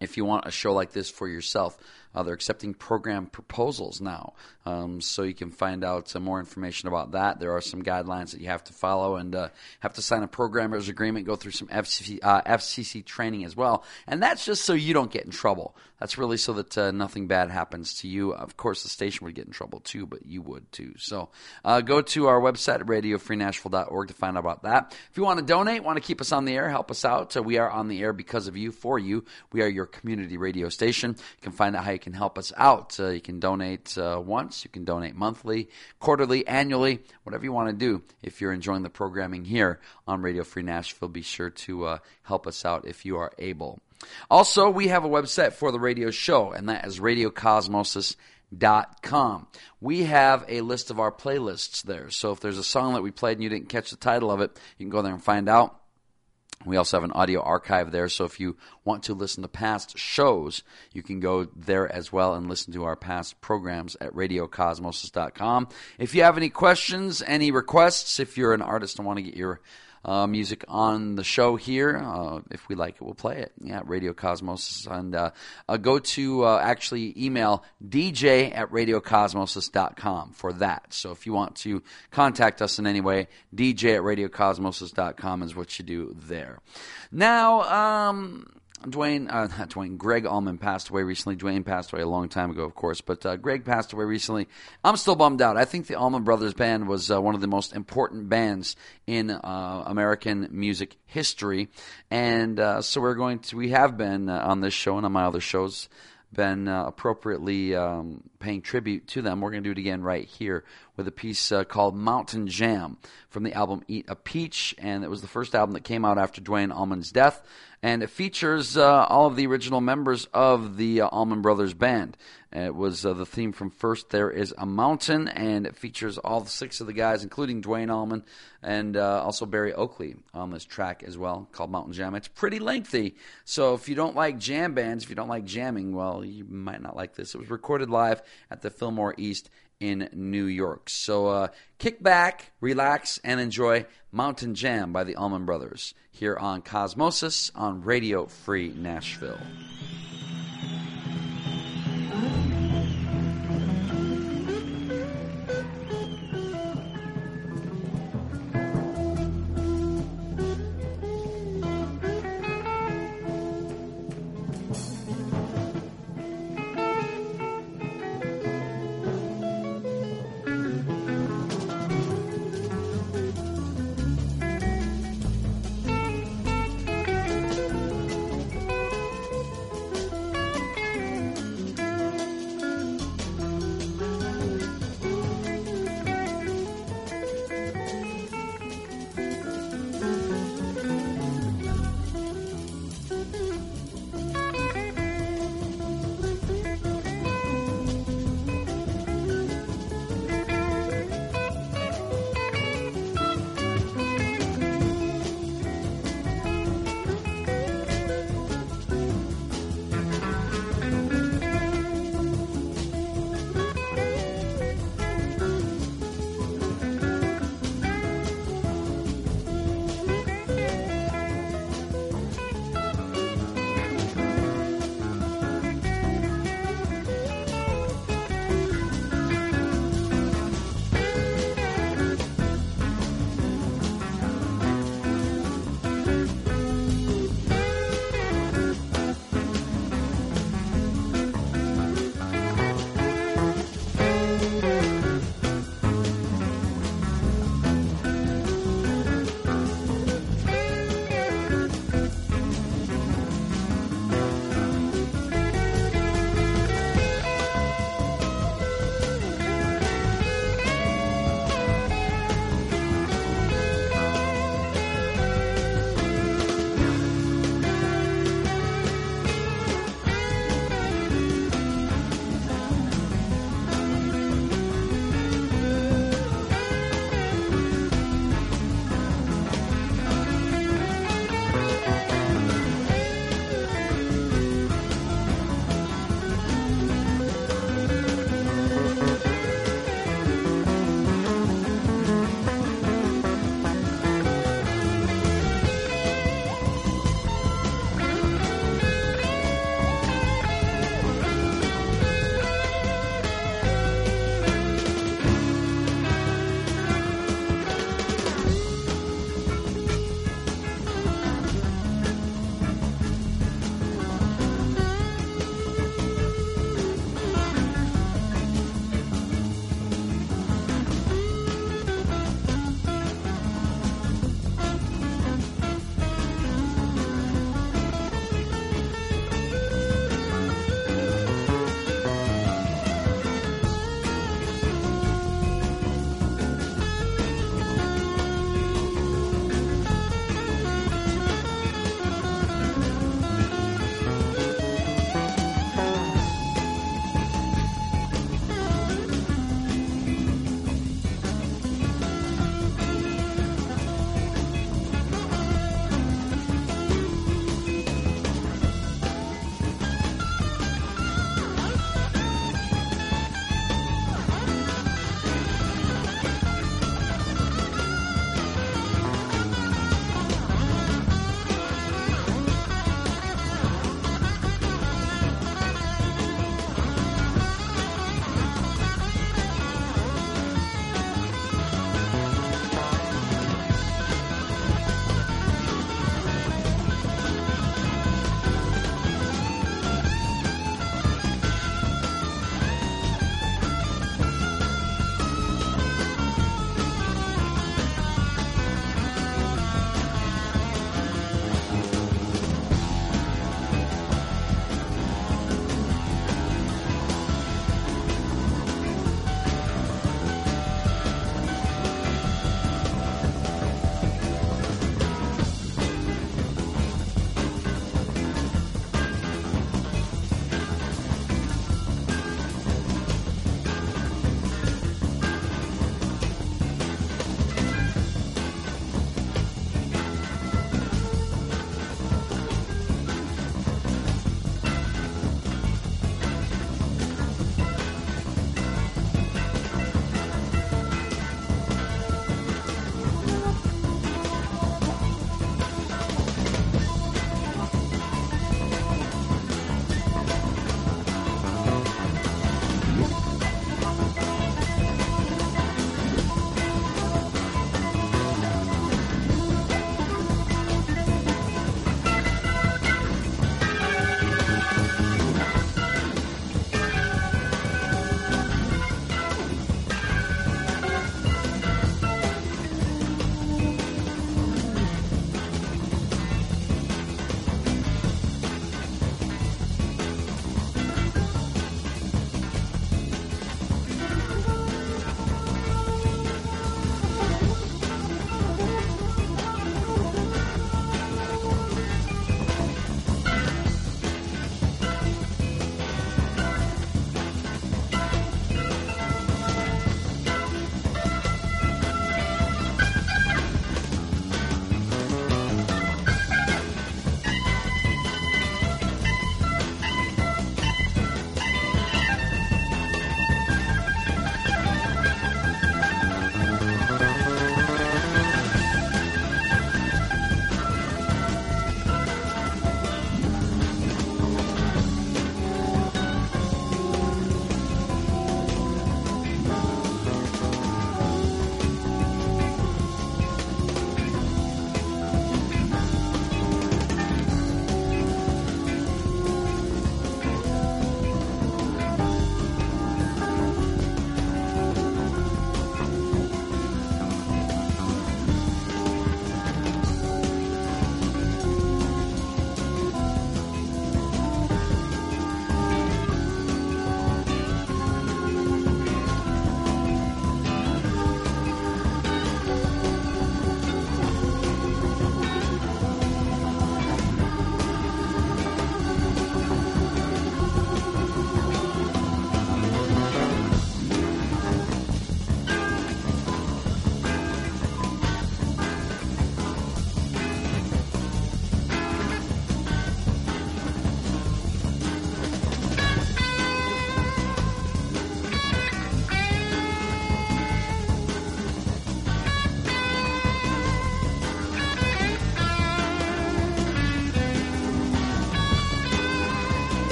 if you want a show like this for yourself, uh, they're accepting program proposals now, um, so you can find out some more information about that. There are some guidelines that you have to follow, and uh, have to sign a programmer's agreement, go through some F C C, uh, F C C training as well. And that's just so you don't get in trouble. That's really so that uh, nothing bad happens to you. Of course, the station would get in trouble too, but you would too. So uh, go to our website at radio free nashville dot org to find out about that. If you want to donate, want to keep us on the air, help us out. So we are on the air because of you, for you. We are your community radio station. You can find out how you can help us out. Uh, you can donate uh, once. You can donate monthly, quarterly, annually, whatever you want to do. If you're enjoying the programming here on Radio Free Nashville, be sure to uh, help us out if you are able. Also, we have a website for the radio show, and that is radio cosmosis dot com. We have a list of our playlists there. So if there's a song that we played and you didn't catch the title of it, you can go there and find out. We also have an audio archive there, so if you want to listen to past shows, you can go there as well and listen to our past programs at radio cosmosis dot com. If you have any questions, any requests, if you're an artist and want to get your uh, music on the show here, uh, if we like it, we'll play it. Yeah, Radio Cosmosis. And uh, uh, go to uh, actually email d j at radio cosmosis dot com for that. So if you want to contact us in any way, d j at radio cosmosis dot com is what you do there. Now, um... Dwayne, uh, not Dwayne, Greg Allman passed away recently. Dwayne passed away a long time ago, of course, but uh, Greg passed away recently. I'm still bummed out. I think the Allman Brothers Band was uh, one of the most important bands in uh, American music history, and uh, so we're going to, we have been uh, on this show and on my other shows, been uh, appropriately um, paying tribute to them. We're going to do it again right here with a piece uh, called Mountain Jam from the album Eat a Peach, and it was the first album that came out after Dwayne Allman's death, and it features uh, all of the original members of the uh, Allman Brothers Band. It was uh, the theme from First There Is a Mountain, and it features all the six of the guys, including Dwayne Allman and uh, also Barry Oakley on this track as well, called Mountain Jam. It's pretty lengthy, so if you don't like jam bands, if you don't like jamming, well, you might not like this. It was recorded live at the Fillmore East in New York. So uh, kick back, relax, and enjoy Mountain Jam by the Allman Brothers here on Cosmosis on Radio Free Nashville.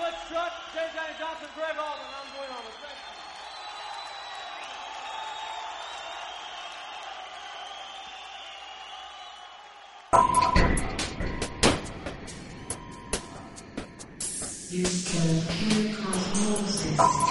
Foot Truck, James Johnny Johnson, Greg Allman. I'm going on with thank you. You can hear Cosmosis.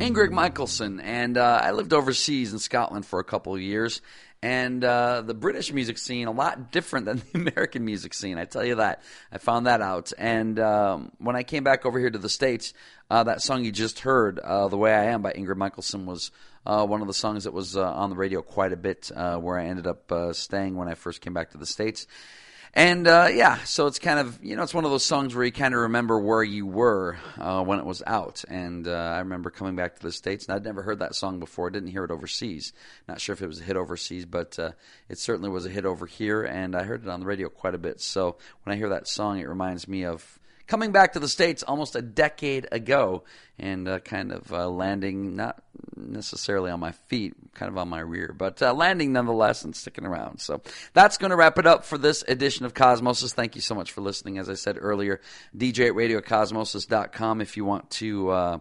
Ingrid Michaelson, and uh, I lived overseas in Scotland for a couple of years, and uh, the British music scene, a lot different than the American music scene, I tell you that. I found that out, and um, when I came back over here to the States, uh, that song you just heard, uh, The Way I Am by Ingrid Michaelson, was uh, one of the songs that was uh, on the radio quite a bit, uh, where I ended up uh, staying when I first came back to the States. And, uh, yeah, so it's kind of, you know, it's one of those songs where you kind of remember where you were uh, when it was out. And uh, I remember coming back to the States, and I'd never heard that song before. I didn't hear it overseas. Not sure if it was a hit overseas, but uh, it certainly was a hit over here, and I heard it on the radio quite a bit. So when I hear that song, it reminds me of coming back to the States almost a decade ago and uh, kind of uh, landing, not necessarily on my feet, kind of on my rear, but uh, landing nonetheless and sticking around. So that's going to wrap it up for this edition of Cosmosis. Thank you so much for listening. As I said earlier, D J at radio cosmosis dot com if you want to uh,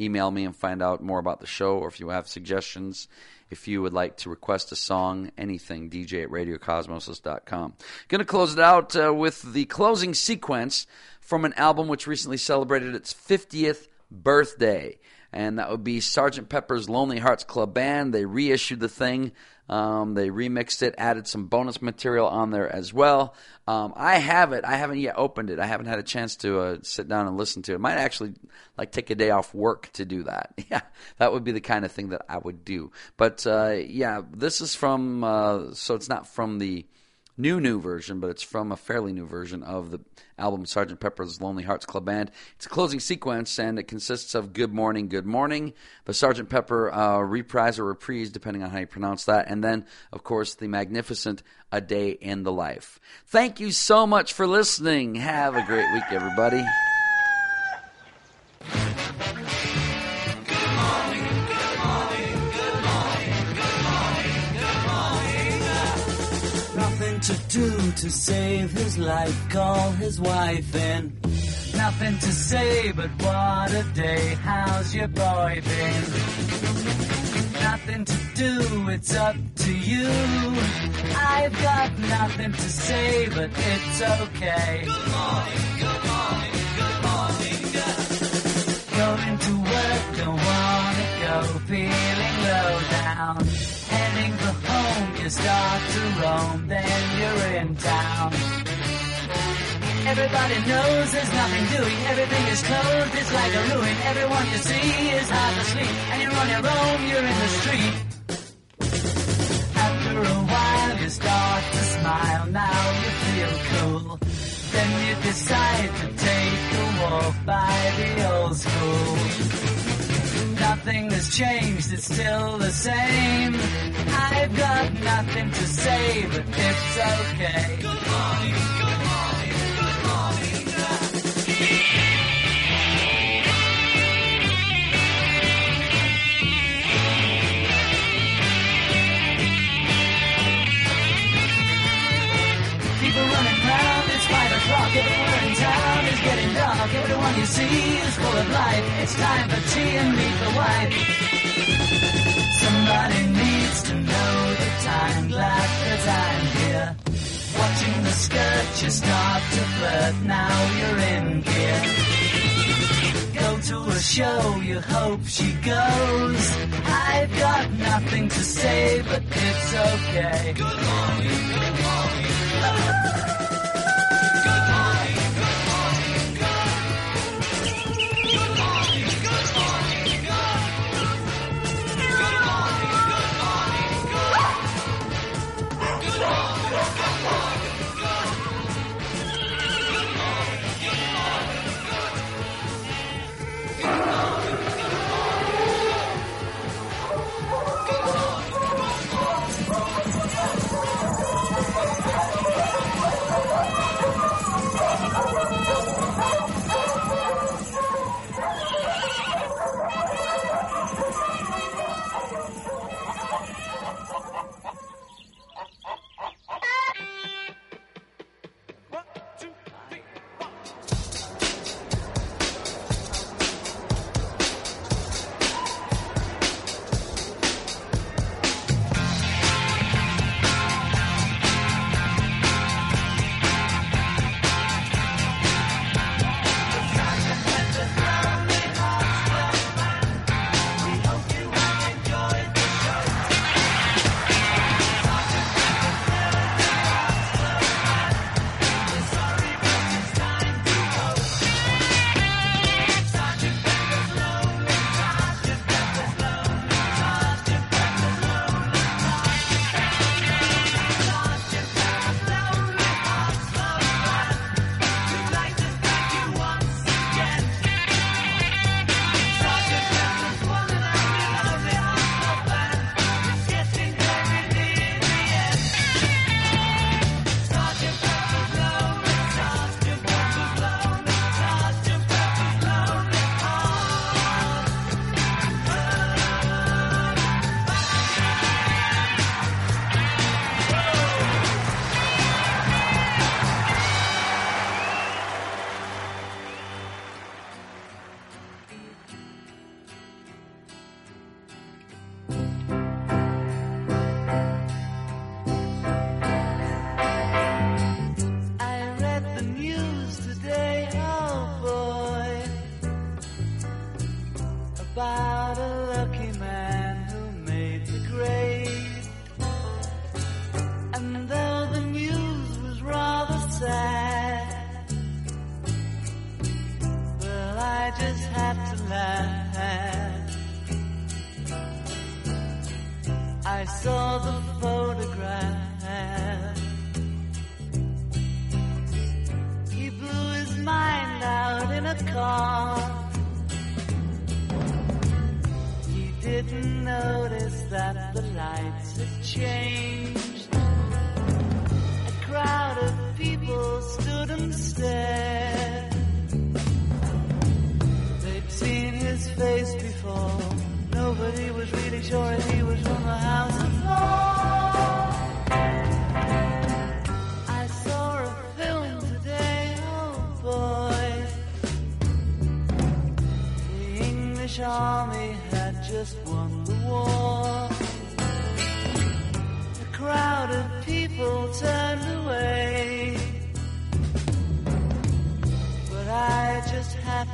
email me and find out more about the show, or if you have suggestions. If you would like to request a song, anything, D J at radio cosmosis dot com. Going to close it out uh, with the closing sequence from an album which recently celebrated its fiftieth birthday. And that would be Sergeant Pepper's Lonely Hearts Club Band. They reissued the thing. Um, they remixed it, added some bonus material on there as well. Um, I have it. I haven't yet opened it. I haven't had a chance to uh, sit down and listen to it. Might actually like take a day off work to do that. Yeah, that would be the kind of thing that I would do. But uh, yeah, this is from, uh, so it's not from the new, new version, but it's from a fairly new version of the album Sergeant Pepper's Lonely Hearts Club Band. It's a closing sequence, and it consists of Good Morning, Good Morning, the Sergeant Pepper uh, reprise or reprise, depending on how you pronounce that, and then, of course, the magnificent A Day in the Life. Thank you so much for listening. Have a great week, everybody. To do to save his life, call his wife in. Nothing to say, but what a day. How's your boy been? Nothing to do, it's up to you. I've got nothing to say, but it's okay. Good morning, good morning, good morning, yeah. Going to work, don't wanna go, feeling low down. Heading for home, you start to roam, then you're in town. Everybody knows there's nothing doing, everything is closed, it's like a ruin. Everyone you see is hard to sleep, and you're on your own, you're in the street. After a while, you start to smile, now you feel cool. Then you decide to take a walk by the old school. Nothing has changed, it's still the same. I've got nothing to say, but it's okay. Good morning, good morning, good morning. People running round. Everywhere in town is getting dark. Everyone you see is full of life. It's time for tea and meet the wife. Somebody needs to know the time. Glad that I'm here. Watching the skirt, you start to flirt. Now you're in gear. Go to a show, you hope she goes. I've got nothing to say, but it's okay. Good morning, good morning, good morning.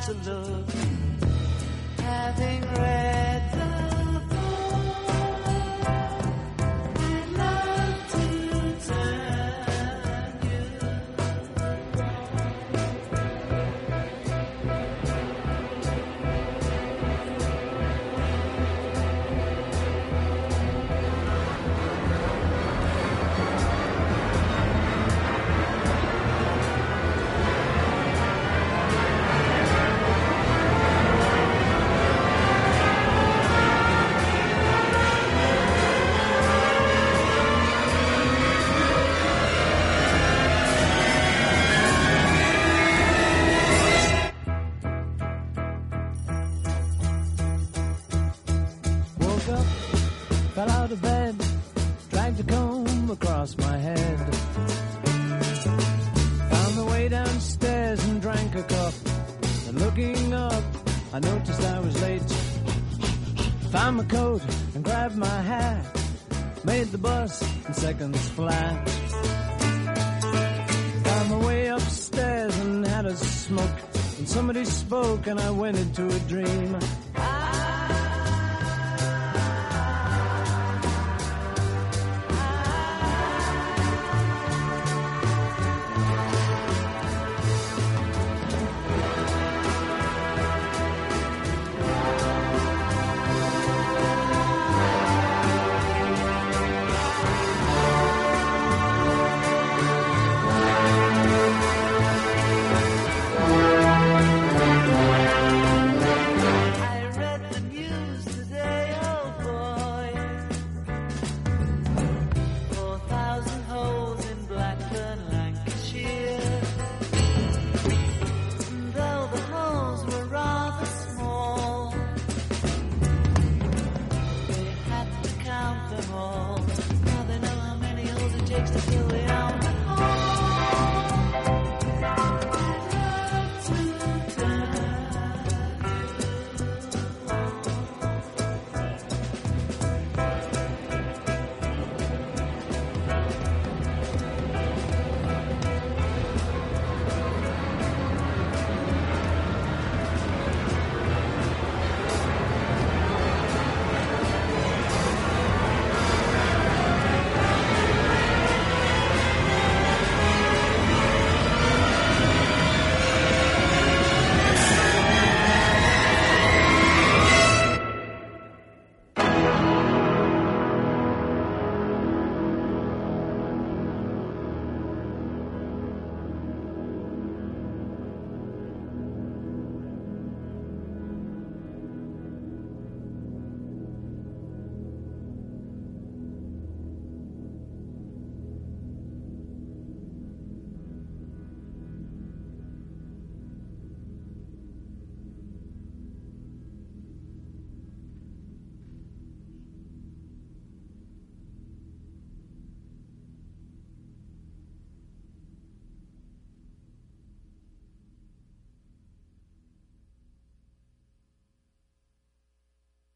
To look woke up, fell out of bed, dragged a comb across my head. Found my way downstairs and drank a cup, and looking up, I noticed I was late. Found my coat and grabbed my hat, made the bus in seconds flat. Found my way upstairs and had a smoke, and somebody spoke and I went into a dream.